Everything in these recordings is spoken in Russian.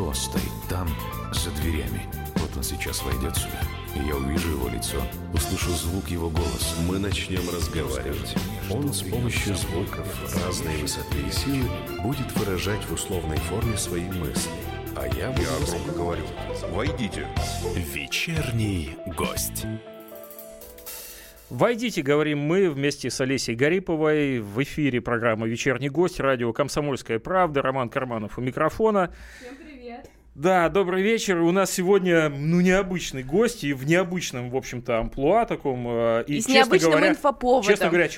кто стоит там, за дверями. Вот он сейчас войдет сюда. Я увижу его лицо, услышу звук его голоса. Мы начнем разговаривать. Он с помощью звуков разной высоты и силы будет выражать в условной форме свои мысли. А я громко говорю: «Войдите». Вечерний гость. Войдите, говорим мы вместе с Олесей Гариповой. В эфире программа «Вечерний гость», радио «Комсомольская правда». Роман Карманов у микрофона. Всем привет. Да, добрый вечер. У нас сегодня необычный гость и в необычном, в общем-то, амплуа таком. И с необычным инфоповодом. Честно говоря,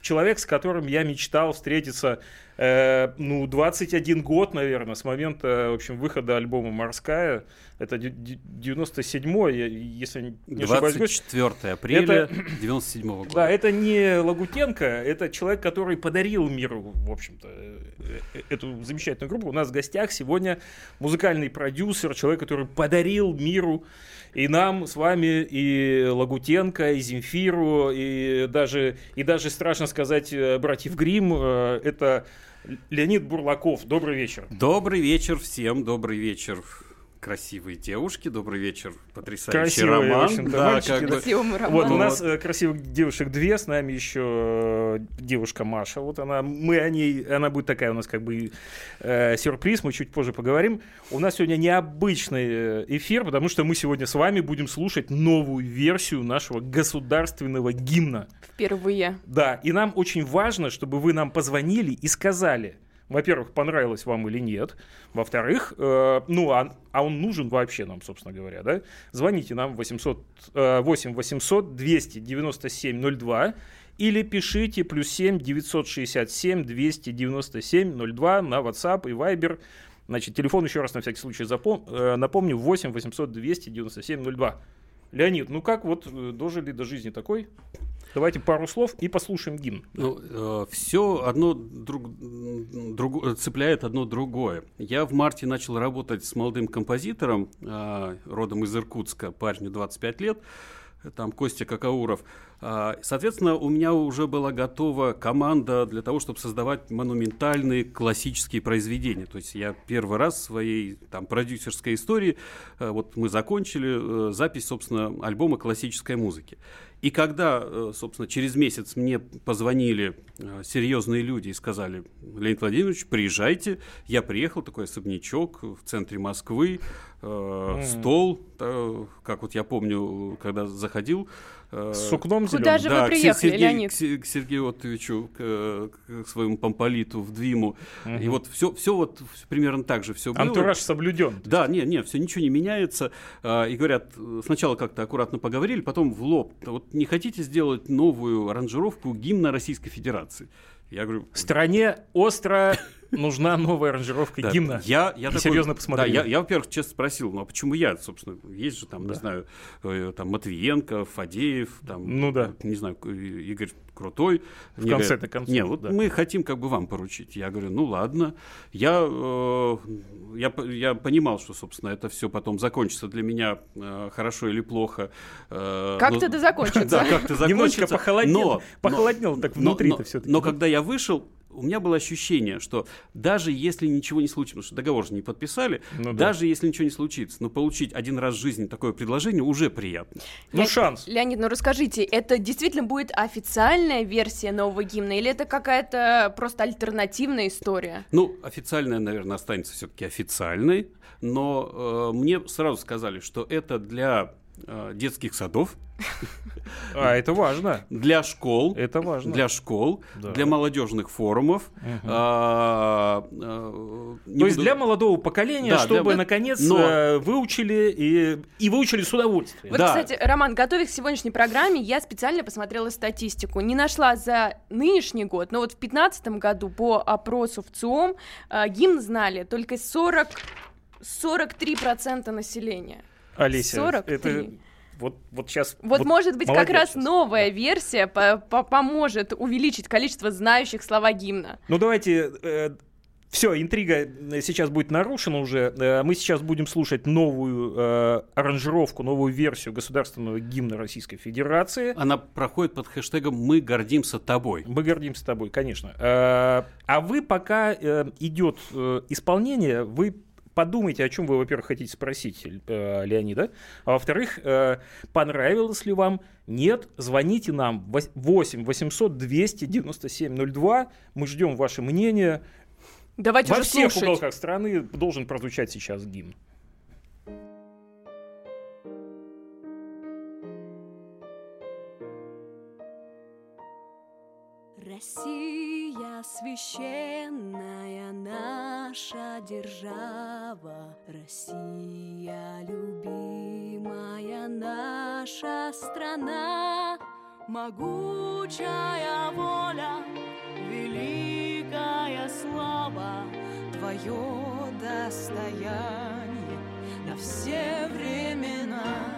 человек, с которым я мечтал встретиться 21 год, наверное, с момента, в общем, выхода альбома «Морская». Это 97-й, если не ошибаюсь. 24 апреля 97 года. Да, это не Лагутенко, это человек, который подарил миру, в общем-то, эту замечательную группу. У нас в гостях сегодня музыкальный продюсер, человек, который подарил миру и нам с вами, и Лагутенко, и Земфиру, и даже страшно сказать, братьев Грим. Это Леонид Бурлаков. Добрый вечер. Добрый вечер всем, добрый вечер. Красивые девушки, добрый вечер, потрясающий Роман. Да, вот у нас красивых девушек две, с нами еще девушка Маша. Вот она, мы о ней, она будет такая у нас как бы сюрприз, мы чуть позже поговорим. У нас сегодня необычный эфир, потому что мы сегодня с вами будем слушать новую версию нашего государственного гимна. Впервые. Да, и нам очень важно, чтобы вы нам позвонили и сказали, во-первых, понравилось вам или нет. Во-вторых, он нужен вообще нам, собственно говоря, да? Звоните нам 8-800-297-02 или пишите +7 967 297 02 на WhatsApp и Viber. Значит, телефон еще раз на всякий случай напомню: 8-800-297-02. Леонид, как дожили до жизни такой? Давайте пару слов и послушаем гимн. Все одно цепляет одно другое. Я в марте начал работать с молодым композитором, родом из Иркутска, парню 25 лет, там Костя Какауров. Соответственно, у меня уже была готова команда для того, чтобы создавать монументальные классические произведения. То есть я первый раз в своей продюсерской истории, мы закончили запись, собственно, альбома классической музыки. И когда, собственно, через месяц мне позвонили серьезные люди и сказали: Леонид Владимирович, приезжайте. Я приехал, такой особнячок в центре Москвы, стол, как я помню, когда заходил. С сукном зеленым. Куда же вы приехали, Леонид? К Сергею Оттовичу, к своему помполиту, в Двиму. Угу. И все примерно так же все было. Антураж соблюден. Да, нет, все ничего не меняется. И говорят, сначала как-то аккуратно поговорили, потом в лоб. Вот не хотите сделать новую аранжировку гимна Российской Федерации? Я говорю... Стране остро... Нужна новая аранжировка гимна. Я серьезно посмотрел. Да, я, во-первых, честно спросил, а почему я, собственно, есть же там, не знаю, Матвиенко, Фадеев, не знаю, Игорь Крутой. В конце-то концов. Нет, мы хотим вам поручить. Я говорю, ладно. Я понимал, что, собственно, это все потом закончится для меня хорошо или плохо. Как-то это закончится. Да, как-то закончится. Немножечко похолоднело так внутри-то все-таки. Но когда я вышел, у меня было ощущение, что даже если ничего не случится, потому что договор же не подписали, даже если ничего не случится, но получить один раз в жизни такое предложение уже приятно. Шанс. Леонид, расскажите, это действительно будет официальная версия нового гимна или это какая-то просто альтернативная история? Официальная, наверное, останется все-таки официальной, но мне сразу сказали, что это для детских садов. Это важно. Для школ. Это важно. Для школ, для молодежных форумов. То есть для молодого поколения, чтобы наконец выучили и выучили с удовольствием. Кстати, Роман, готовясь к сегодняшней программе, я специально посмотрела статистику. Не нашла за нынешний год, но в 2015 году по опросу в ЦИОМ гимн знали только 43% населения. Олеся, 43. Это сейчас... может быть, как раз сейчас новая версия поможет увеличить количество знающих слова гимна. Давайте... Все, интрига сейчас будет нарушена уже. Мы сейчас будем слушать новую аранжировку, новую версию государственного гимна Российской Федерации. Она проходит под хэштегом «Мы гордимся тобой». «Мы гордимся тобой», конечно. А вы, пока идет исполнение, вы подумайте, о чем вы, во-первых, хотите спросить Леонида, а во-вторых, понравилось ли вам, нет, звоните нам 8 800 297 02, мы ждем ваше мнение. Давайте уже слушать. Во всех уголках страны должен прозвучать сейчас гимн. Россия, священная наша держава, Россия, любимая наша страна, могучая воля, великая слава, твое достояние на все времена.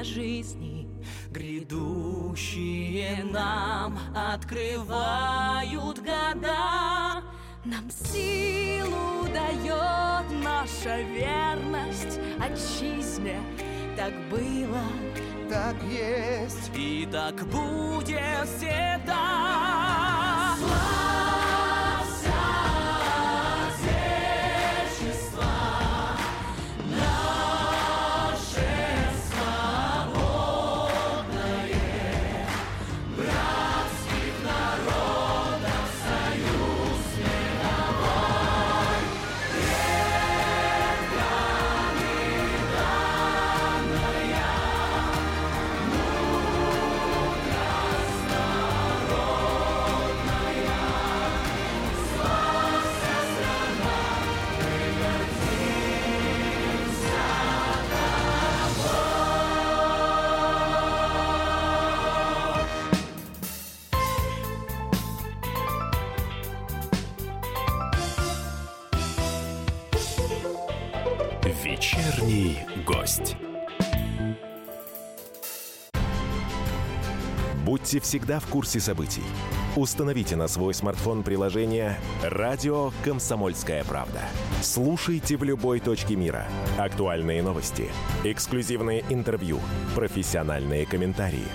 Жизни грядущие нам открывают года, нам силу дает наша верность отчизне. Так было, так есть и так будет всегда. Вечерний гость. Будьте всегда в курсе событий. Установите на свой смартфон приложение «Радио Комсомольская правда». Слушайте в любой точке мира. Актуальные новости, эксклюзивные интервью, профессиональные комментарии.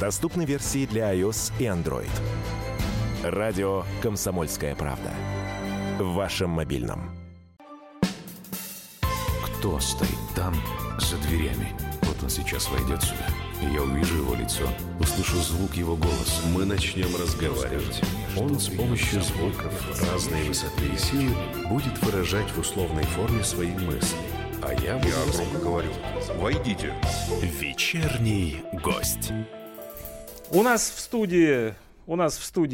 Доступны версии для iOS и Android. «Радио Комсомольская правда». В вашем мобильном. Кто стоит там, за дверями? Вот он сейчас войдет сюда. Я увижу его лицо, услышу звук его голоса. Мы начнем разговаривать. Он с помощью звуков разной высоты и силы будет выражать в условной форме свои мысли. А я громко говорю. Войдите. Вечерний гость. У нас в студии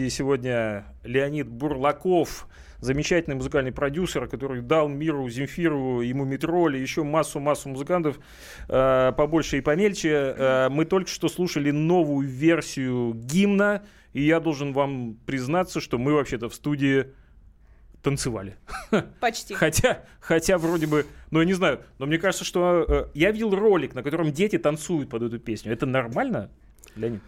сегодня Леонид Бурлаков, замечательный музыкальный продюсер, который дал миру Земфиру, ему Мумий Тролль, и еще массу музыкантов побольше и помельче. Мы только что слушали новую версию гимна, и я должен вам признаться, что мы вообще-то в студии танцевали. Почти. Хотя вроде бы, ну я не знаю, но мне кажется, что я видел ролик, на котором дети танцуют под эту песню. Это нормально, Леонид?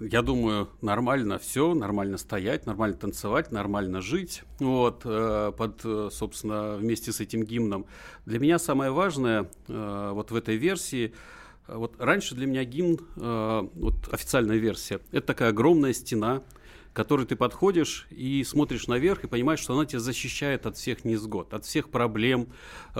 Я думаю, нормально все, нормально стоять, нормально танцевать, нормально жить. Вот, собственно, вместе с этим гимном. Для меня самое важное вот в этой версии, вот раньше для меня гимн, вот официальная версия, это такая огромная стена, к которой ты подходишь и смотришь наверх, и понимаешь, что она тебя защищает от всех невзгод, от всех проблем.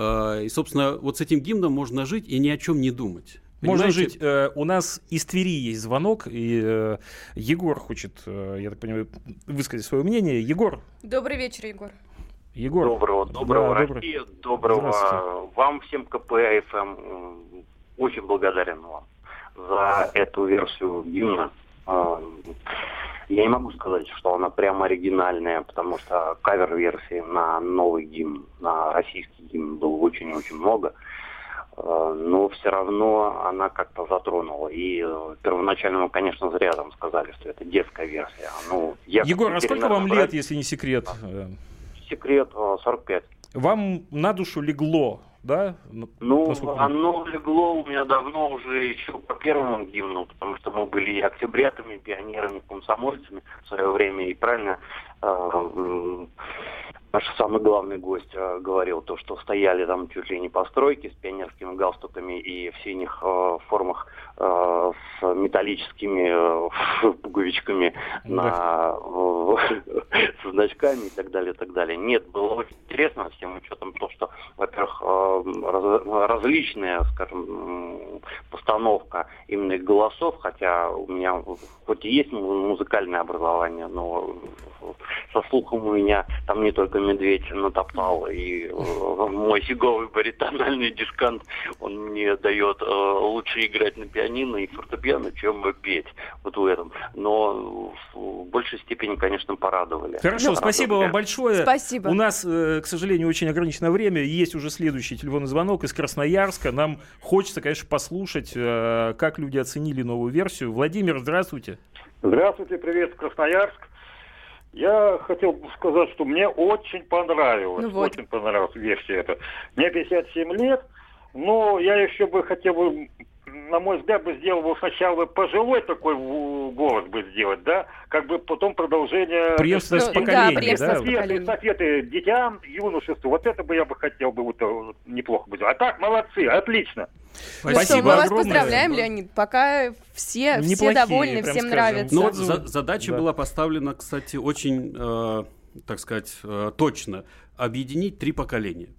И, собственно, вот с этим гимном можно жить и ни о чем не думать. Понимаете? Можно жить. У нас из Твери есть звонок, и Егор хочет, я так понимаю, высказать свое мнение. Егор. Добрый вечер, Егор. Егор. Доброго России, доброго вам всем КПАФМ. Очень благодарен вам за эту версию гимна. Я не могу сказать, что она прямо оригинальная, потому что кавер-версии на новый гимн, на российский гимн было очень-очень много. Но все равно она как-то затронула. И первоначально, конечно, зря там сказали, что это детская версия. Ну, Егор, а сколько вам лет, если не секрет? Секрет 45. Вам на душу легло, да? Ну, оно легло у меня давно уже еще по первому гимну, потому что мы были октябрятами, пионерами, комсомольцами в свое время. И правильно наш самый главный гость говорил, то, что стояли там чуть ли не постройки с пионерскими галстуками и в синих формах с металлическими пуговичками со значками и так далее, и так далее. Нет, было очень интересно, с тем учетом то, что, во-первых, различная, скажем, постановка именно голосов, хотя у меня хоть и есть музыкальное образование, но со слухом у меня там не только медведь натоптал, и мой сиговый баритональный дискант, он мне дает лучше играть на пианино и фортепиано, чем петь вот в этом. Но в большей степени, конечно, порадовали. Хорошо, спасибо вам большое. Спасибо. У нас, к сожалению, очень ограничено время. Есть уже следующий телефонный звонок из Красноярска. Нам хочется, конечно, послушать, как люди оценили новую версию. Владимир, здравствуйте. Здравствуйте, привет, Красноярск. Я хотел бы сказать, что мне очень понравилось, очень понравилась версия эта. Мне 57 лет, но я еще бы хотел бы, на мой взгляд, бы сделал бы сначала пожилой такой голос бы сделать, да, как бы потом продолжение... Преемственность поколений, да? Эстафеты детям, юношеству, вот это бы я бы хотел бы, вот, неплохо бы сделать. А так, молодцы, отлично. Спасибо. Ну что, мы вас поздравляем, Леонид. Пока все довольны, всем нравится. Но задача была поставлена, кстати, очень, так сказать, точно. Объединить три поколения.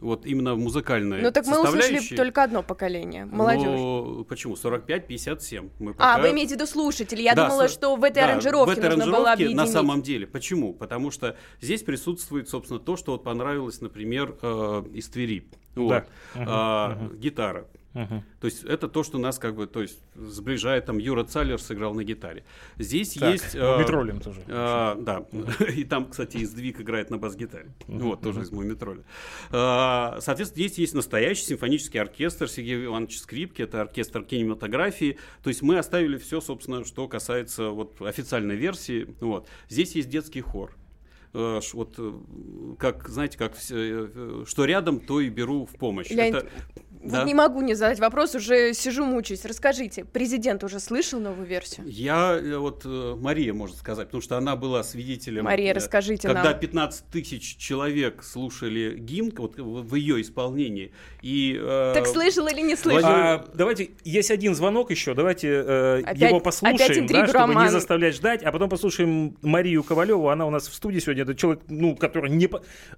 Вот именно музыкальная. Ну так мы услышали только одно поколение, молодежь. Ну почему? 45-57. Пока... А, вы имеете в виду слушателей. Я думала, что в этой аранжировке нужно было объединить. На самом деле. Почему? Потому что здесь присутствует, собственно, то, что вот понравилось, например, из Твери. Вот. Гитара. То есть это то, что нас как бы, то есть сближает, там Юра Цаллер сыграл на гитаре. Здесь так, есть... Мумий Троллем тоже. Да, и там, кстати, Издвиг играет на бас-гитаре. Вот, тоже из Мумий Тролля. Соответственно, здесь есть настоящий симфонический оркестр Сергея Ивановича скрипки, это оркестр кинематографии. То есть мы оставили все, собственно, что касается вот официальной версии. Вот. Здесь есть детский хор. Вот, как, знаете, как все, что рядом, то и беру в помощь. Леонид, это, не могу не задать вопрос, уже сижу мучаюсь. Расскажите, президент уже слышал новую версию? Я, вот Мария может сказать, потому что она была свидетелем. Мария, расскажите когда нам. Когда 15 тысяч человек слушали гимн вот, в ее исполнении. И, так слышал или не слышал? Давайте, есть один звонок еще, давайте его послушаем, да, чтобы не заставлять ждать, а потом послушаем Марию Ковалеву, она у нас в студии сегодня. Это человек, ну, который не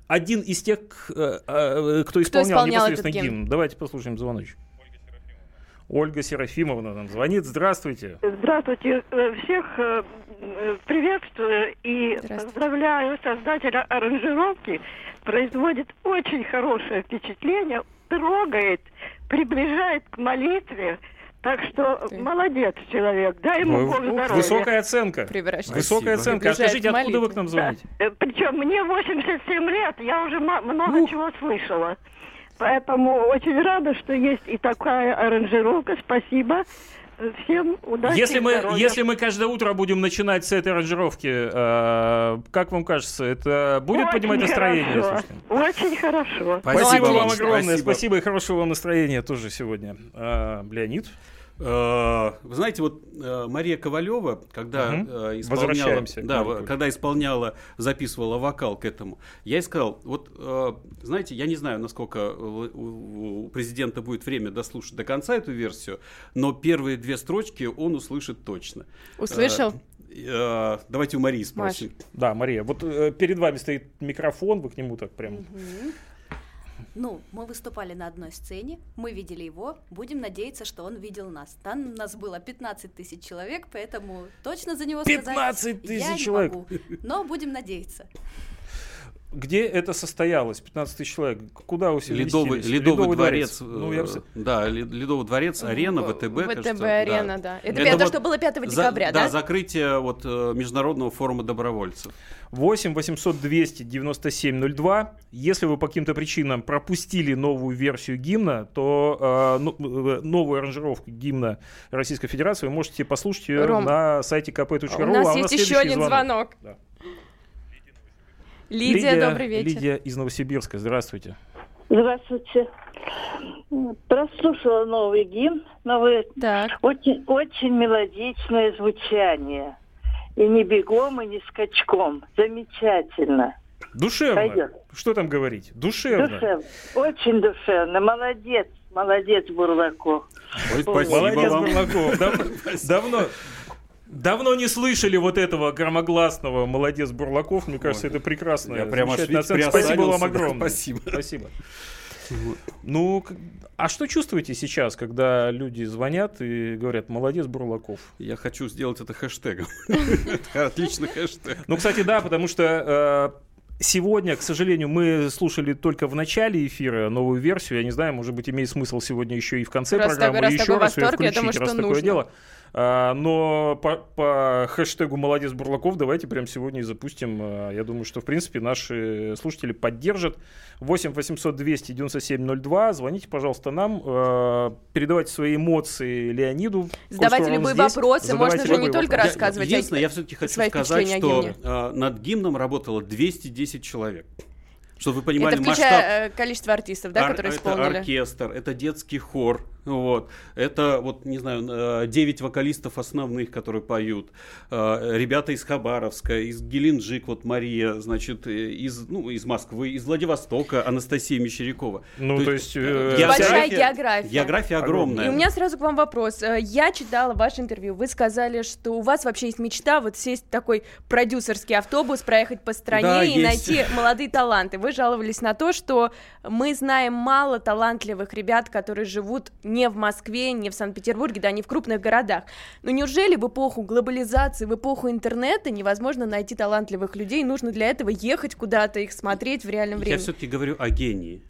один из тех, кто исполнял непосредственно гимн. Давайте послушаем звоночек. Ольга Серафимовна нам звонит. Здравствуйте. Здравствуйте. Всех приветствую и поздравляю создателя аранжировки. Производит очень хорошее впечатление, трогает, приближает к молитве. Так что молодец человек, дай ему Бог здоровья. Высокая оценка. Высокая оценка. А скажите, откуда вы к нам звоните? Да. Причем мне 87 лет, я уже много чего слышала. Поэтому очень рада, что есть и такая аранжировка. Спасибо. Всем удачи. Если мы каждое утро будем начинать с этой аранжировки, как вам кажется, это будет очень поднимать настроение? Слушайте? Очень хорошо. Спасибо вам огромное. Спасибо и хорошего вам настроения тоже сегодня. Леонид? Вы знаете, вот Мария Ковалева, когда записывала вокал к этому, я ей сказал, вот знаете, я не знаю, насколько у президента будет время дослушать до конца эту версию, но первые две строчки он услышит точно. Услышал? Давайте у Марии спросим. Маш. Да, Мария, вот перед вами стоит микрофон, вы к нему так прям... Угу. Мы выступали на одной сцене, мы видели его, будем надеяться, что он видел нас. Там нас было 15 тысяч человек, поэтому точно за него сказать я человек. Не могу, но будем надеяться. Где это состоялось? 15 тысяч человек. Куда усилились? Ледовый дворец. Ледовый дворец, арена, ВТБ. ВТБ, арена, да. Это то, что было 5 декабря, да? Да, закрытие Международного форума добровольцев. 8-800-200-97-02. Если вы по каким-то причинам пропустили новую версию гимна, то новую аранжировку гимна Российской Федерации вы можете послушать ее на сайте kp.ru. У нас есть еще один звонок. Да. Лидия, добрый вечер. Лидия из Новосибирска, здравствуйте. Здравствуйте. Прослушала новый гимн, очень, очень мелодичное звучание. И не бегом, и не скачком. Замечательно. Душевно. Пойдет. Что там говорить? Душевно. Очень душевно. Молодец, Бурлаков. Ой, спасибо вам. Бурлаков. Давно не слышали вот этого громогласного «Молодец, Бурлаков». Мне кажется, это прекрасно. Я прямо спасибо вам огромное. Спасибо. А что чувствуете сейчас, когда люди звонят и говорят «Молодец, Бурлаков»? Я хочу сделать это хэштегом. Отличный хэштег. Кстати, да, потому что... Сегодня, к сожалению, мы слушали только в начале эфира новую версию. Я не знаю, может быть, имеет смысл сегодня еще и в конце программы еще раз ее включить, раз такое дело. Но по хэштегу «Молодец, Бурлаков» давайте прямо сегодня и запустим. Я думаю, что, в принципе, наши слушатели поддержат. 8-800-200-97-02. Звоните, пожалуйста, нам. Передавайте свои эмоции Леониду. Задавайте любые вопросы. Можно же не только рассказывать. Единственное, я все-таки хочу сказать, что над гимном работало 210 человек. Чтобы вы понимали, это включая масштаб... количество артистов, да, которые исполнили. Это оркестр, это детский хор, это, не знаю, 9 вокалистов основных, которые поют, ребята из Хабаровска, из Геленджик, Мария, значит, из Москвы, из Владивостока, Анастасия Мещерякова. Большая география. География огромная. И у меня сразу к вам вопрос. Я читала ваше интервью, вы сказали, что у вас вообще есть мечта сесть в такой продюсерский автобус, проехать по стране найти молодые таланты. Вы жаловались на то, что мы знаем мало талантливых ребят, которые живут не в Москве, не в Санкт-Петербурге, да, не в крупных городах. Но неужели в эпоху глобализации, в эпоху интернета невозможно найти талантливых людей? Нужно для этого ехать куда-то, их смотреть в реальном времени. Я все-таки говорю о гении.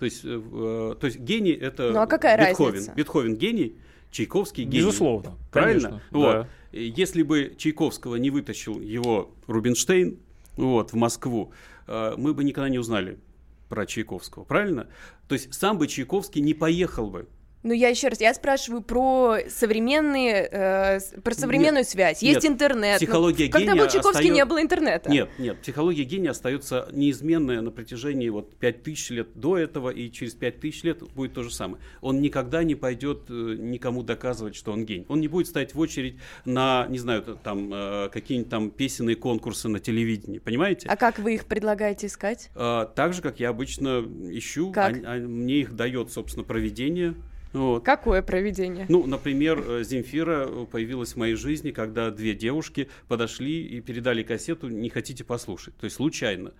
То есть гений — это Бетховен. Разница? Бетховен — гений, Чайковский — гений. Безусловно. Правильно? Конечно, да. Если бы Чайковского не вытащил его Рубинштейн в Москву, мы бы никогда не узнали про Чайковского. Правильно? То есть сам бы Чайковский не поехал бы. Я спрашиваю про современную связь. Есть интернет. Психология гения. Когда был Чайковский, не было интернета. Нет, психология гения остается неизменная на протяжении 5000 лет до этого, и через 5000 лет будет то же самое. Он никогда не пойдет никому доказывать, что он гений. Он не будет стоять в очередь на, не знаю, там какие-нибудь там песенные конкурсы на телевидении, понимаете? А как вы их предлагаете искать? Так же, как я обычно ищу. Мне их дает, собственно, провидение. Какое провидение? Например, Земфира появилась в моей жизни, когда 2 девушки подошли и передали кассету «Не хотите послушать». То есть случайно.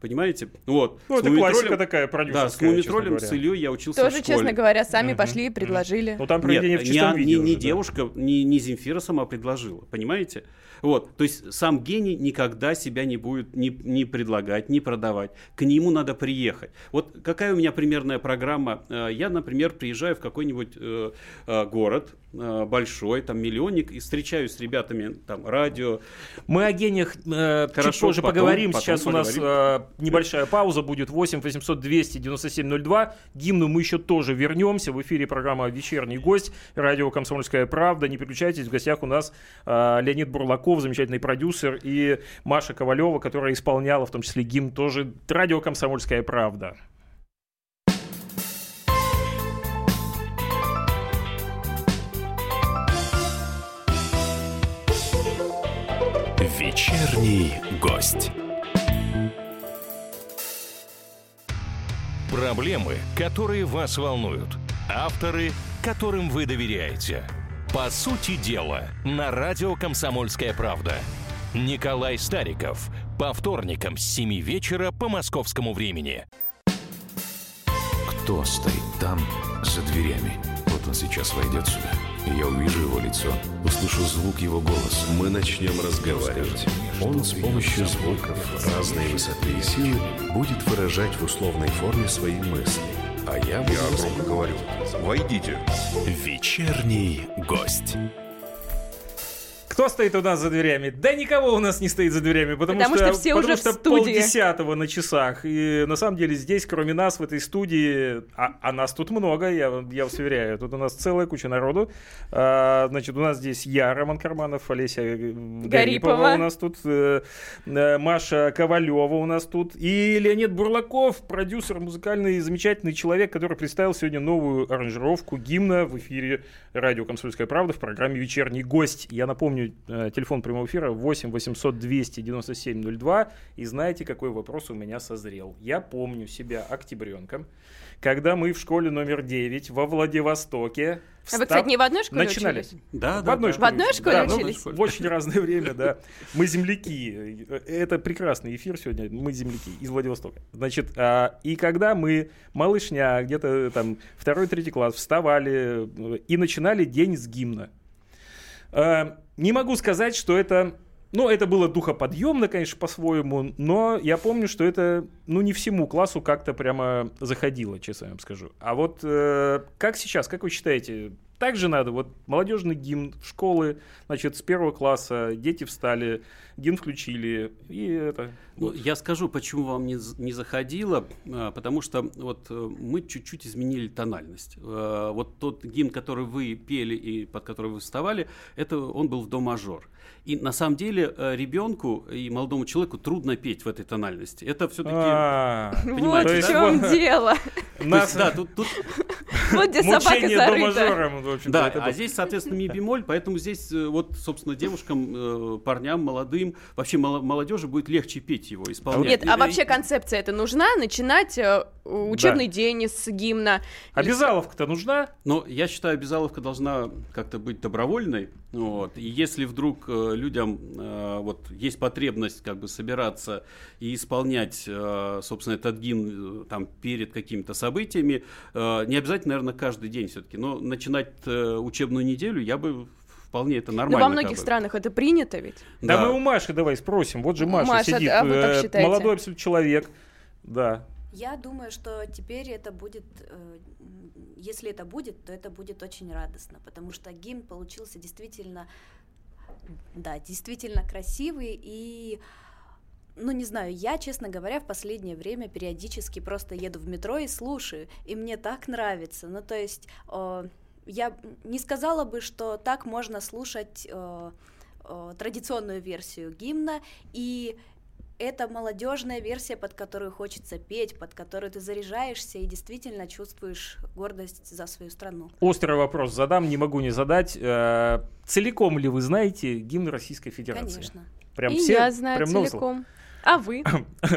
Понимаете? Это классика такая продюсерская. Да, с Мумий Троллем, с Ильей я учился в школе. Тоже, честно говоря, сами пошли и предложили. Там проведение в чистом виде. Не девушка, не Земфира сама предложила. Понимаете? Вот. То есть сам гений никогда себя не будет ни предлагать, ни продавать. К нему надо приехать. Вот какая у меня примерная программа? Я, например, приезжаю в какой-нибудь город большой, там миллионник, и встречаюсь с ребятами, там, радио. Мы о гениях чуть позже поговорим. Сейчас у нас небольшая пауза будет. 8 800 200 97 02. Гимну мы еще тоже вернемся. В эфире программа «Вечерний гость». Радио «Комсомольская правда». Не переключайтесь. В гостях у нас Леонид Бурлаков, замечательный продюсер, и Маша Ковалева, которая исполняла в том числе гимн тоже радио «Комсомольская правда». «Вечерний гость». Проблемы, которые вас волнуют. Авторы, которым вы доверяете. «По сути дела» на радио «Комсомольская правда». Николай Стариков. По вторникам с 7 вечера по московскому времени. Кто стоит там, за дверями? Вот он сейчас войдет сюда. Я увижу его лицо, услышу звук его голоса. Мы начнем разговаривать. Он с помощью звуков разной высоты и силы будет выражать в условной форме свои мысли. А я громко говорю. Войдите. «Вечерний гость». Кто стоит у нас за дверями? Да никого у нас не стоит за дверями, потому что полдесятого на часах. И на самом деле здесь, кроме нас, в этой студии, а нас тут много, я вас уверяю, тут у нас целая куча народу. Значит, у нас здесь я, Роман Карманов, Олеся Гарипова у нас тут, Маша Ковалева у нас тут, и Леонид Бурлаков, продюсер музыкальный, замечательный человек, который представил сегодня новую аранжировку гимна в эфире радио «Комсомольская правда» в программе «Вечерний гость». Я напомню, телефон прямого эфира 8 800 297 02. И знаете, какой вопрос у меня созрел? Я помню себя октябренком, когда мы в школе номер 9 во Владивостоке. А вы, кстати, не в одной школе начинались? Учились? Да, в одной школе. В одной школе учились? Да, в очень разное время, да. Мы земляки. Это прекрасный эфир сегодня. Мы земляки из Владивостока. Значит, и когда мы, малышня, где-то там 2-3 класс, вставали и начинали день с гимна. Не могу сказать, что это было духоподъемно, конечно, по-своему, но я помню, что это, не всему классу как-то прямо заходило, честно вам скажу. А вот как сейчас, как вы считаете, так же надо? Вот молодежный гимн в школы, значит, с 1 класса дети встали, гимн включили, и это... Я скажу, почему вам не заходило, потому что вот мы чуть-чуть изменили тональность. Вот тот гимн, который вы пели и под который вы вставали, он был в до мажор. И на самом деле ребенку и молодому человеку трудно петь в этой тональности. Это все-таки... Вот в чем дело. Вот где собака зарыта. Да, а здесь, соответственно, ми бемоль, поэтому здесь вот, собственно, девушкам, парням, молодым, вообще молодежи будет легче петь его, исполнять. Нет, а вообще концепция эта нужна? Начинать учебный день с гимна? Обязаловка-то нужна? Но я считаю, обязаловка должна как-то быть добровольной. Вот. И если вдруг людям есть потребность как бы собираться и исполнять, собственно, этот гимн там, перед какими-то событиями, не обязательно, наверное, каждый день все-таки, но начинать учебную неделю я бы... Вполне это нормально. Но во многих странах это принято ведь. Да, мы у Маши давай спросим. Вот же Маша сидит, молодой абсолютно человек. Да. Я думаю, что теперь это будет, если это будет, то это будет очень радостно, потому что гимн получился действительно красивый и... не знаю, я, честно говоря, в последнее время периодически просто еду в метро и слушаю, и мне так нравится. Я не сказала бы, что так можно слушать традиционную версию гимна, и это молодежная версия, под которую хочется петь, под которую ты заряжаешься и действительно чувствуешь гордость за свою страну. Острый вопрос задам, не могу не задать. Целиком ли вы знаете гимн Российской Федерации? Конечно. Я знаю целиком. А вы?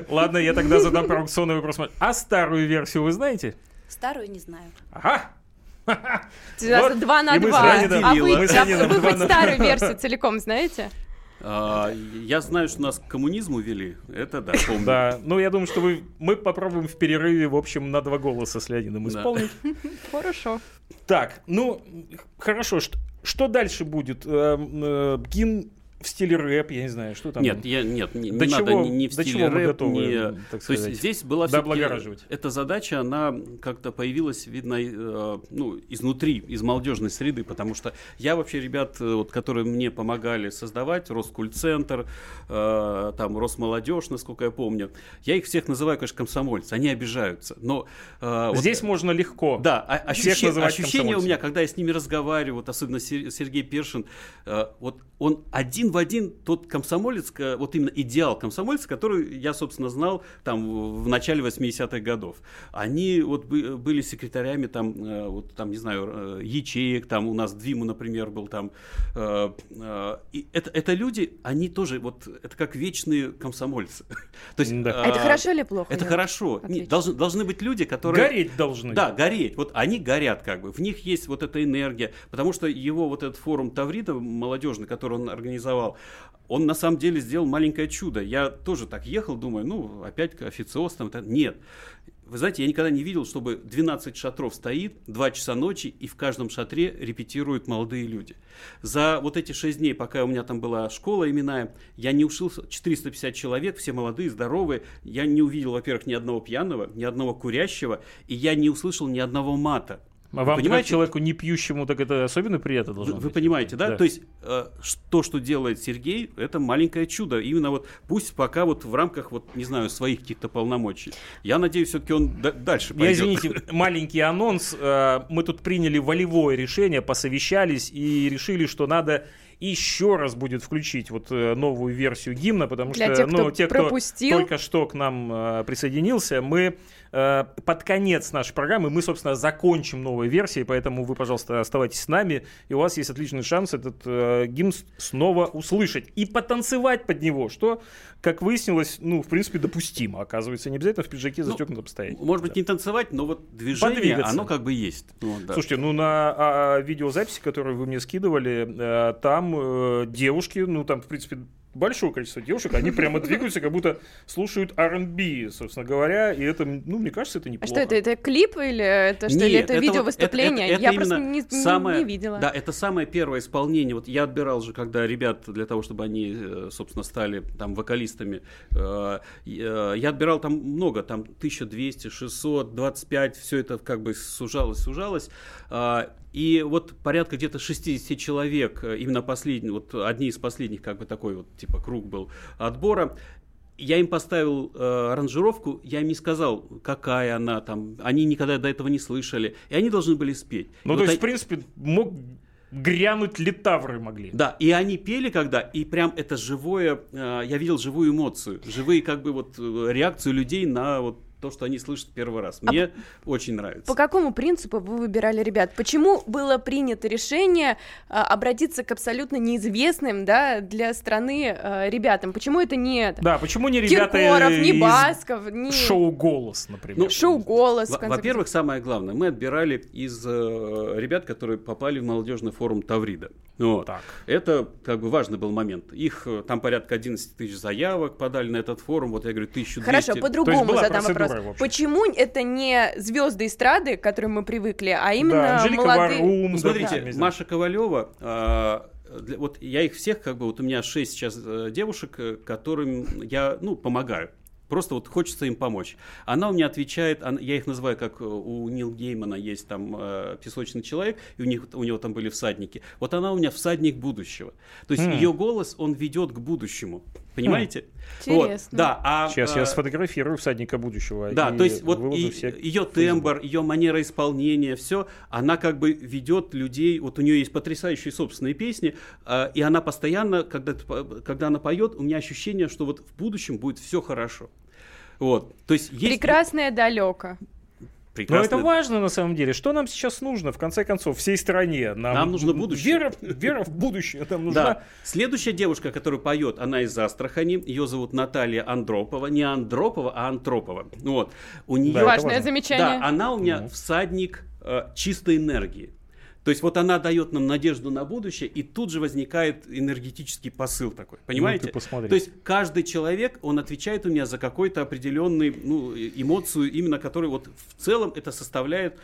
Ладно, я тогда задам провокационный вопрос. А старую версию вы знаете? Старую не знаю. Ага! 2 на 2. А вы хоть старую версию целиком знаете? Я знаю, что нас к коммунизму вели. Это да, помню. Да, я думаю, что мы попробуем в перерыве, в общем, на 2 голоса с Леонидом исполнить. Хорошо. Так, хорошо. Что дальше будет? Гимн в стиле рэп, я не знаю, что там. Нет, не надо в стиле рэп. Готовы, так сказать, то есть здесь была все-таки эта задача, она как-то появилась, видно, изнутри, из молодежной среды, потому что я вообще ребят, вот, которые мне помогали создавать, Роскульт-центр, там, Росмолодежь, насколько я помню, я их всех называю, конечно, комсомольцы, они обижаются, но... здесь можно легко всех называть комсомольцами. Ощущение у меня, когда я с ними разговариваю, вот, особенно Сергей Першин, вот он один в один тот комсомолец, вот именно идеал комсомольца, который я, собственно, знал там в начале 80-х годов. Они вот были секретарями там, вот там, не знаю, ячеек, там у нас Дима, например, был там. И это люди, они тоже вот, это как вечные комсомольцы. То есть, это хорошо или плохо? Это хорошо. Должны быть люди, которые... Гореть должны. Да, гореть. Вот они горят как бы. В них есть вот эта энергия. Потому что его вот этот форум Таврида молодежный, который он организовал, он на самом деле сделал маленькое чудо. Я тоже так ехал, думаю, опять официоз там. Нет. Вы знаете, я никогда не видел, чтобы 12 шатров стоит, 2 часа ночи, и в каждом шатре репетируют молодые люди. За вот эти 6 дней, пока у меня там была школа именная, я не ушился, 450 человек, все молодые, здоровые. Я не увидел, во-первых, ни одного пьяного, ни одного курящего, и я не услышал ни одного мата. А вам, как человеку не пьющему, так это особенно приятно должно быть? Вы понимаете, да? То есть то, что делает Сергей, это маленькое чудо. Именно вот пусть пока вот в рамках, вот не знаю, своих каких-то полномочий. Я надеюсь, все-таки он дальше пойдет. Извините, маленький анонс. Мы тут приняли волевое решение, посовещались и решили, что надо... еще раз будет включить вот новую версию гимна, потому что те, кто только что к нам присоединился, мы под конец нашей программы, мы, собственно, закончим новой версией, поэтому вы, пожалуйста, оставайтесь с нами, и у вас есть отличный шанс этот гимн снова услышать и потанцевать под него, что, как выяснилось, в принципе, допустимо. Оказывается, не обязательно в пиджаке застегнутом стоять. Может быть, не танцевать, но вот движение, подвигаться. Оно как бы есть. Слушайте, на видеозаписи, которую вы мне скидывали, там девушки, там, в принципе, большое количество девушек, они прямо двигаются, как будто слушают R&B, собственно говоря, и это, мне кажется, это неплохо. А что это клип или это, что, нет, или это видео выступление? Я просто не видела. Да, это самое первое исполнение. Вот я отбирал же, когда ребят, для того, чтобы они, собственно, стали там вокалистами, я отбирал там много, там 1200, 600, 25, все это как бы сужалось. И вот порядка где-то 60 человек, именно последний, вот одни из последних, как бы такой вот типа круг был отбора. Я им поставил аранжировку, я им не сказал, какая она там, они никогда до этого не слышали, и они должны были спеть. В принципе, грянуть литавры могли. Да, и они пели когда, и прям это живое, я видел живую эмоцию, живые как бы вот реакцию людей на вот то, что они слышат первый раз. Мне очень нравится. По какому принципу вы выбирали ребят? Почему было принято решение обратиться к абсолютно неизвестным, для страны ребятам? Почему это не... Да, почему не ребята Киркоров, не Басков, не... Шоу-голос, например. Шоу-голос, в конце концов. Во-первых, самое главное, мы отбирали из ребят, которые попали в молодежный форум Таврида. Так. Это как бы важный был момент. Их там порядка 11 тысяч заявок подали на этот форум. Вот я говорю, 1200. Хорошо, по-другому задам вопрос. Почему это не звезды эстрады, к которым мы привыкли, а именно молодые... Варум, смотрите, Маша Ковалева... вот я их всех, как бы, вот у меня 6 сейчас девушек, которым я, помогаю. Просто вот хочется им помочь. Она у меня отвечает, я их называю, как у Нил Геймана есть там песочный человек, и у него там были всадники. Вот она у меня всадник будущего. То есть ее голос, он ведет к будущему. Понимаете? Интересно. Вот, сейчас я сфотографирую всадника будущего. Да, то есть вот ее тембр, ее манера исполнения, все, она как бы ведет людей. Вот у нее есть потрясающие собственные песни, и она постоянно, когда она поет, у меня ощущение, что вот в будущем будет все хорошо. Вот, то есть есть... Прекрасное далеко. Но это важно, на самом деле. Что нам сейчас нужно, в конце концов, всей стране? Нам нужно будущее. Вера в будущее нам нужна. Да. Следующая девушка, которая поет, она из Астрахани. Ее зовут Наталья Андропова. Не Андропова, а Антропова. Вот. У нее... важное замечание. Да, она у меня всадник чистой энергии. То есть вот она дает нам надежду на будущее, и тут же возникает энергетический посыл такой, понимаете? То есть каждый человек, он отвечает у меня за какую-то определенную эмоцию, именно которую вот в целом это составляет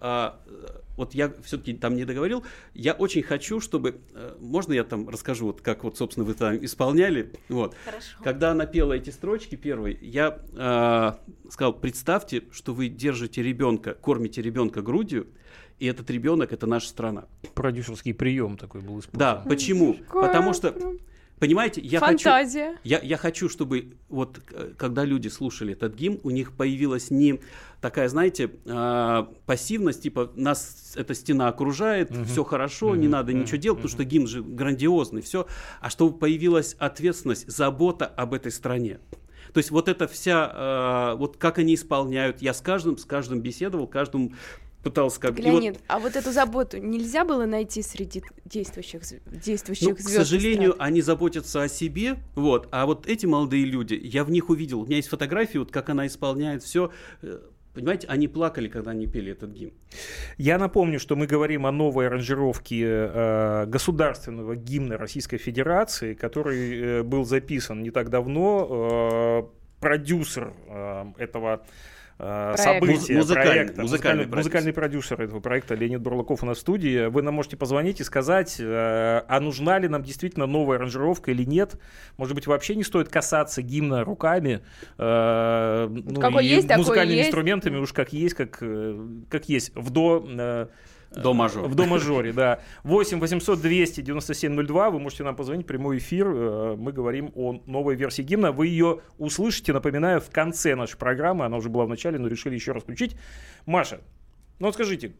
вот я все-таки там не договорил, я очень хочу, чтобы, можно я там расскажу, вот как вот, собственно, вы там исполняли, вот. Хорошо. Когда она пела эти строчки первые, я сказал, представьте, что вы держите ребенка, кормите ребенка грудью, и этот ребенок — это наша страна. Продюсерский прием такой был использован. Да, почему? Потому что, понимаете, я хочу, чтобы вот когда люди слушали этот гимн, у них появилась не такая, знаете, пассивность, типа нас эта стена окружает, все хорошо, не надо ничего делать, потому что гимн же грандиозный, все, а чтобы появилась ответственность, забота об этой стране. То есть вот эта вся, вот как они исполняют, я с каждым беседовал, каждому пытался как бы... Леонид, вот... а вот эту заботу нельзя было найти среди действующих звезд? К сожалению, они заботятся о себе, вот, а вот эти молодые люди, я в них увидел, у меня есть фотографии, вот как она исполняет все... Понимаете, они плакали, когда они пели этот гимн. Я напомню, что мы говорим о новой аранжировке государственного гимна Российской Федерации, который был записан не так давно. Продюсер этого события, музыкальный продюсер этого проекта Леонид Бурлаков у нас в студии. Вы нам можете позвонить и сказать, а нужна ли нам действительно новая аранжировка или нет. Может быть, вообще не стоит касаться гимна руками, музыкальными инструментами, уж как есть, как есть. В до мажоре, да. 8 800 200 97 02. Вы можете нам позвонить, прямой эфир. Мы говорим о новой версии гимна. Вы ее услышите, напоминаю, в конце нашей программы. Она уже была в начале, но решили еще раз включить. Маша, ну скажите,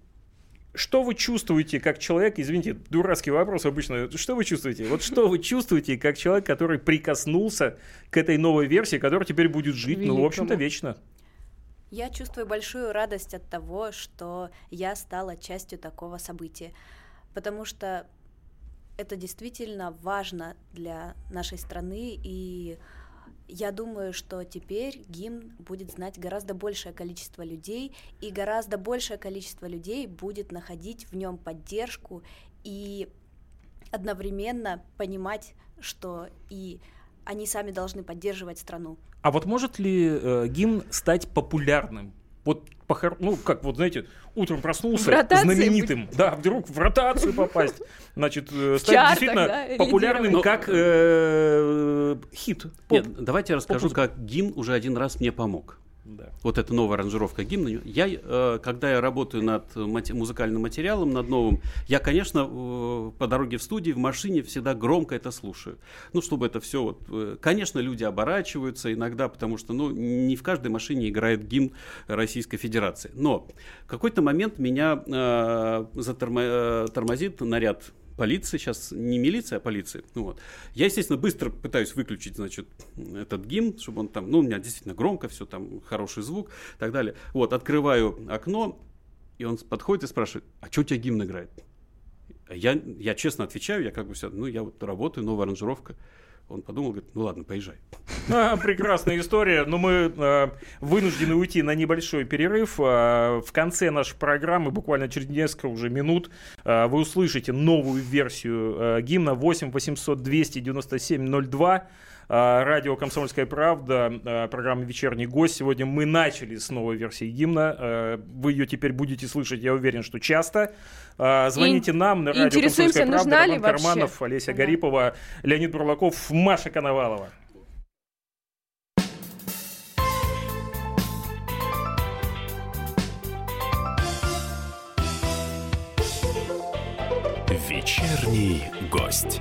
что вы чувствуете как человек, извините, дурацкий вопрос обычно, что вы чувствуете? Вот что вы чувствуете как человек, который прикоснулся к этой новой версии, которая теперь будет жить, ну, в общем-то, вечно? Я чувствую большую радость от того, что я стала частью такого события, потому что это действительно важно для нашей страны, и я думаю, что теперь гимн будет знать гораздо большее количество людей, и гораздо большее количество людей будет находить в нем поддержку и одновременно понимать, что и они сами должны поддерживать страну. А вот может ли гимн стать популярным? Вот, ну, как, вот, знаете, утром проснулся знаменитым. Быть. Да, вдруг в ротацию попасть. Значит, стать действительно популярным как хит. Нет, давайте я расскажу, как гимн уже один раз мне помог. Да. Вот эта новая аранжировка гимна. Я, когда я работаю над музыкальным материалом, над новым, я, конечно, по дороге в студии, в машине всегда громко это слушаю. Ну, чтобы это все... Вот, конечно, люди оборачиваются иногда, потому что ну, не в каждой машине играет гимн Российской Федерации. Но в какой-то момент меня тормозит наряд полиции, сейчас не милиция, а полиция. Вот. Я, естественно, быстро пытаюсь выключить, значит, этот гимн, чтобы он там, ну, у меня действительно громко все, там, хороший звук и так далее. Вот, открываю окно, и он подходит и спрашивает, а что у тебя гимн играет? Я честно отвечаю, я как бы все, ну, я вот работаю, новая аранжировка. Он подумал, говорит, ну ладно, поезжай. Прекрасная история, но мы вынуждены уйти на небольшой перерыв. В конце нашей программы, буквально через несколько уже минут, вы услышите новую версию гимна 8 800 297 02. Радио «Комсомольская правда», программа «Вечерний гость». Сегодня мы начали с новой версии гимна. Вы ее теперь будете слышать, я уверен, что часто. Звоните нам на радио «Комсомольская правда». Роман Карманов, Олеся Гарипова, Леонид Бурлаков, Маша Коновалова. «Вечерний гость».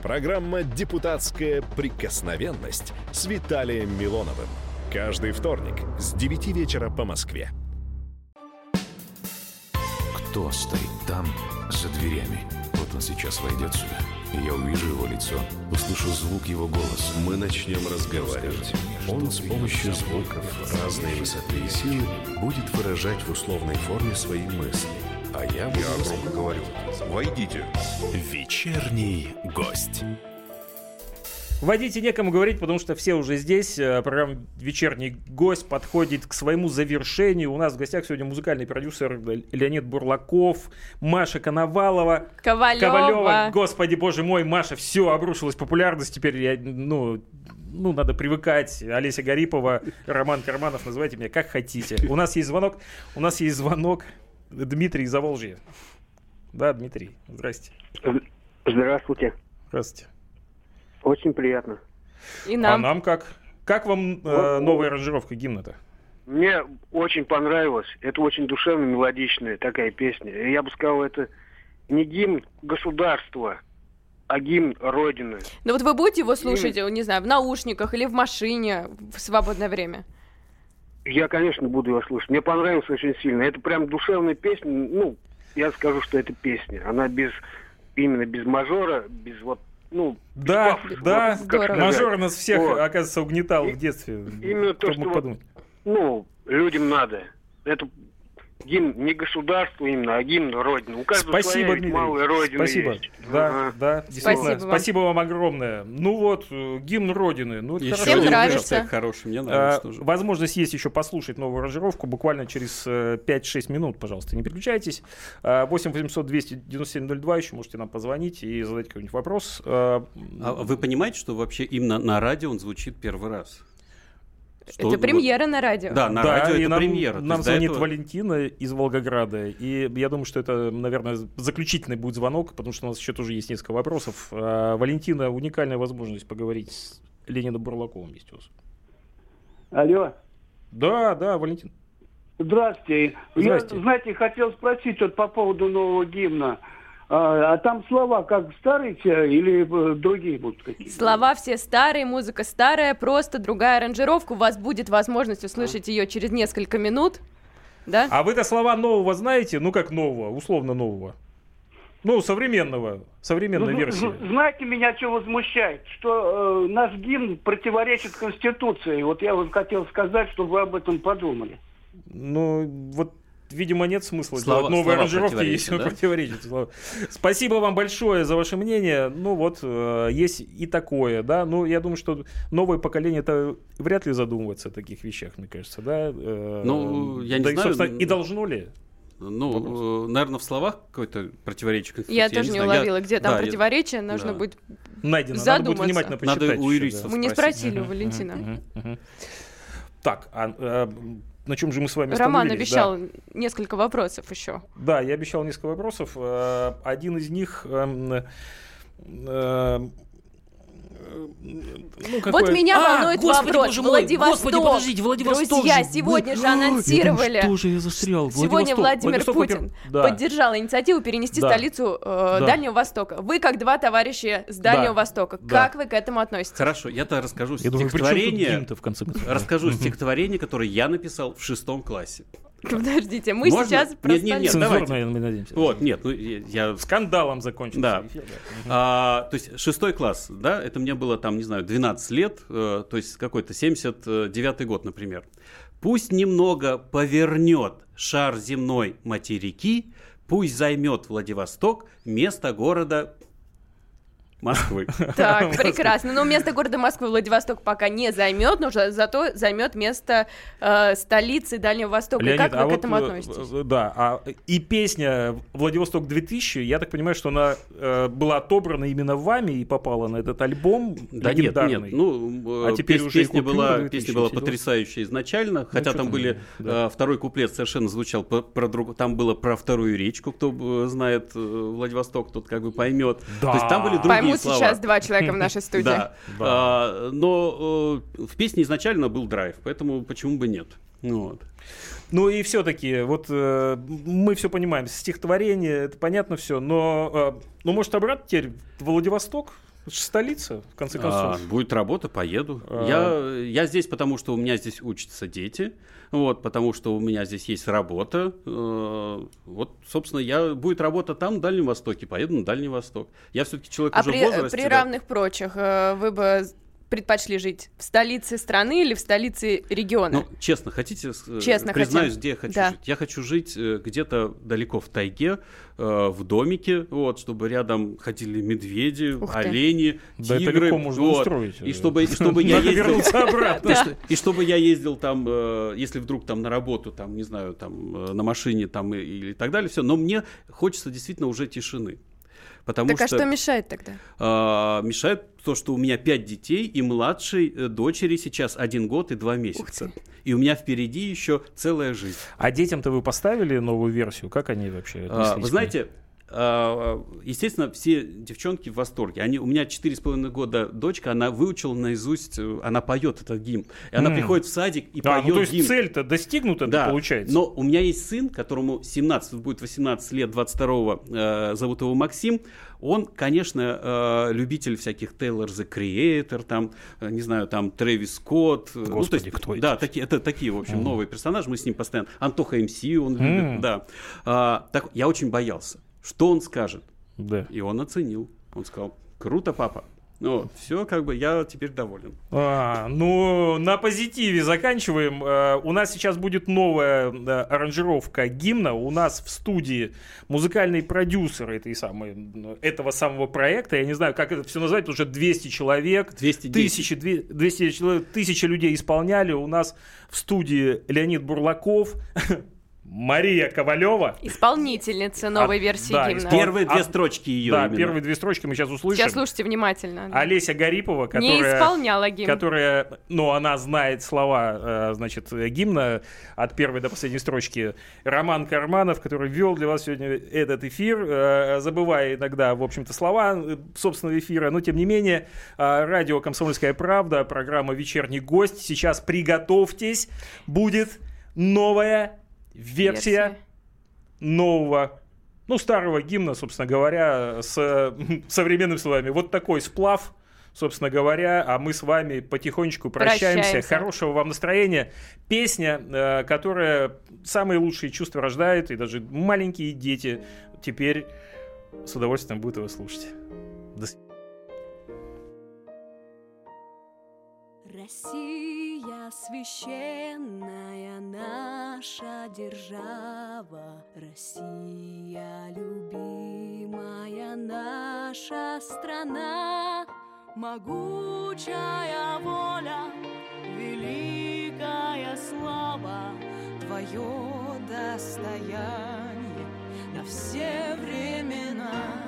Программа «Депутатская прикосновенность» с Виталием Милоновым. Каждый вторник с 9 вечера по Москве. Кто стоит там, за дверями? Вот он сейчас войдет сюда. Я увижу его лицо, услышу звук его голоса. Мы начнем разговаривать. Он с помощью звуков разной высоты и силы будет выражать в условной форме свои мысли. А я громко говорю. Войдите. Вечерний гость. Вводите некому говорить, потому что все уже здесь. Программа «Вечерний гость» подходит к своему завершению. У нас в гостях сегодня музыкальный продюсер Леонид Бурлаков, Маша Ковалева. Господи, боже мой, Маша, все, обрушилась популярность. Теперь я, надо привыкать. Олеся Гарипова, Роман Карманов, называйте меня как хотите. У нас есть звонок. Дмитрий из Заволжья. Да, Дмитрий, здрасте. Здравствуйте. Здравствуйте. Очень приятно. И нам. А нам как? Как вам новая аранжировка гимна-то? Мне очень понравилось. Это очень душевно, мелодичная такая песня. Я бы сказал, это не гимн государства, а гимн Родины. Но вот вы будете его слушать, не знаю, в наушниках или в машине в свободное время? Я, конечно, буду его слушать. Мне понравилось очень сильно. Это прям душевная песня. Я скажу, что это песня. Она без мажора, без вот. Мажор нас всех, оказывается, угнетал в детстве. Именно то, что людям надо. Это гимн не государству именно, а гимн Родины. У каждого своя малая Родина есть. Да, действительно. Спасибо вам огромное. Гимн Родины. Всем нравится. Хороший, мне нравится тоже. Возможность есть еще послушать новую аранжировку буквально через 5-6 минут, пожалуйста, не переключайтесь. 8-800-297-02 еще можете нам позвонить и задать какой-нибудь вопрос. А вы понимаете, что вообще именно на радио он звучит первый раз? Что? Это премьера на радио. Да, на радио это премьера. Нам звонит Валентина из Волгограда, и я думаю, что это, наверное, заключительный будет звонок, потому что у нас еще тоже есть несколько вопросов. Валентина, уникальная возможность поговорить с Леонидом Бурлаковым есть у вас. Алло. Да, Валентин. Здравствуйте. Я, хотел спросить по поводу нового гимна. А там слова как старые или другие будут какие-то? Слова все старые, музыка старая, просто другая аранжировка. У вас будет возможность услышать ее через несколько минут, да? А вы-то слова нового знаете? Как нового, условно нового. Современной версии. Знаете, меня что возмущает? Что наш гимн противоречит Конституции. Я вам хотел сказать, чтобы вы об этом подумали. Видимо, нет смысла делать новые аранжировки, если он противоречит. Спасибо вам большое за ваше мнение. Есть и такое, да. Я думаю, что новое поколение-то вряд ли задумывается о таких вещах, мне кажется, да. Я не знаю. И должно ли? Наверное, в словах какой-то противоречие Конституции. Я тоже не уловила, где там противоречие. Нужно будет задуматься. Надо будет внимательно почитать. Мы не спросили у Валентина. Так, на чем же мы с вами остановились? Роман обещал несколько вопросов еще. Да, я обещал несколько вопросов. Один из них... меня волнует вопрос. Владивосток. Господи, Владивосток. Друзья, сегодня же анонсировали. Сегодня Владимир Путин поддержал инициативу перенести столицу Дальнего Востока. Вы как два товарища с Дальнего Востока. Как вы к этому относитесь? Хорошо, я-то расскажу стихотворение, которое я написал в 6 классе. Подождите, мы Можно? Сейчас просто... Нет, я... Скандалом закончился. Да. То есть 6 класс, да, это мне было там, не знаю, 12 лет, то есть какой-то 79-й год, например. «Пусть немного повернет шар земной материки, пусть займет Владивосток место города Москвы». Так, прекрасно. Но место города Москвы Владивосток пока не займет, но зато займет место столицы Дальнего Востока. Леонид, как вы к этому относитесь? Да, и песня «Владивосток 2000», я так понимаю, что она была отобрана именно вами и попала на этот альбом легендарный. Да нет, песня была потрясающая изначально, хотя там были... Второй куплет совершенно звучал про другую... Там было про вторую речку, кто знает Владивосток, тот как бы поймет. Да. То есть там были другие слова. Сейчас 2 человека в нашей студии. Да. Но в песне изначально был драйв, поэтому почему бы нет? И все-таки, мы все понимаем, стихотворение, это понятно все, но, может, обратно теперь Владивосток? Столица, в конце концов. Будет работа, поеду. Я здесь, потому что у меня здесь учатся дети, потому что у меня здесь есть работа. Собственно, будет работа там, на Дальнем Востоке, поеду на Дальний Восток. Я все-таки человек уже в возрасте. При равных прочих вы бы предпочли жить? В столице страны или в столице региона? Ну, честно, хотите? Честно признаюсь, хотим. Где я хочу жить? Я хочу жить где-то далеко в тайге, в домике, вот, чтобы рядом ходили медведи, олени, тигры. Да, это легко можно устроить. И чтобы я вернулся обратно. И чтобы я ездил там, если вдруг там на работу, там, не знаю, там на машине там или так далее, все. Но мне хочется действительно уже тишины. Потому так что, а что мешает тогда? Мешает то, что у меня 5 детей, и младшей дочери сейчас 1 год и 2 месяца. И у меня впереди еще целая жизнь. А детям-то вы поставили новую версию? Как они вообще отнеслись? Вы знаете, естественно, все девчонки в восторге. У меня 4,5 года дочка, она выучила наизусть, она поет этот гимн. И она приходит в садик и поет гимн. То есть гимн. Цель-то достигнута, получается. Но у меня есть сын, которому 17, будет 18 лет, 22-го, зовут его Максим. Он, конечно, любитель всяких Taylor the Creator, там, не знаю, там Трэвис Скотт. Господи, ну, кто это? Да, такие, в общем, новые персонажи. Мы с ним постоянно. Антоха МС он любит, да. Так, я очень боялся. Что он скажет? Да. И он оценил. Он сказал: круто, папа. Ну, все, как бы, я теперь доволен. На позитиве заканчиваем. У нас сейчас будет новая аранжировка гимна. У нас в студии музыкальный продюсер этого самого проекта. Я не знаю, как это все назвать, уже 200 человек. 200 людей исполняли. У нас в студии Леонид Бурлаков, Мария Ковалева. Исполнительница новой версии гимна. Первые 2 строчки ее. Да, именно. Первые 2 строчки мы сейчас услышим. Сейчас слушайте внимательно. Да. Олеся Гарипова, которая... Не исполняла гимн. Которая, она знает слова, гимна от первой до последней строчки. Роман Карманов, который вел для вас сегодня этот эфир, забывая иногда, в общем-то, слова собственного эфира. Но, тем не менее, радио «Комсомольская правда», программа «Вечерний гость». Сейчас приготовьтесь. Будет новая версия нового, старого гимна, собственно говоря, с современными словами. Вот такой сплав, собственно говоря, а мы с вами потихонечку прощаемся. Хорошего вам настроения. Песня, которая самые лучшие чувства рождает, и даже маленькие дети теперь с удовольствием будут его слушать. До свидания. Россия священная наша держава, Россия любимая наша страна, могучая воля, великая слава, твое достояние на все времена.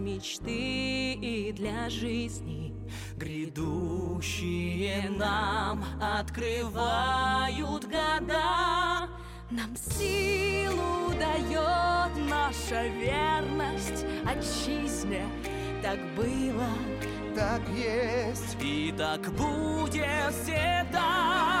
Мечты и для жизни грядущие нам открывают года. Нам силу дает наша верность отчизне. Так было так есть, и так будет всегда.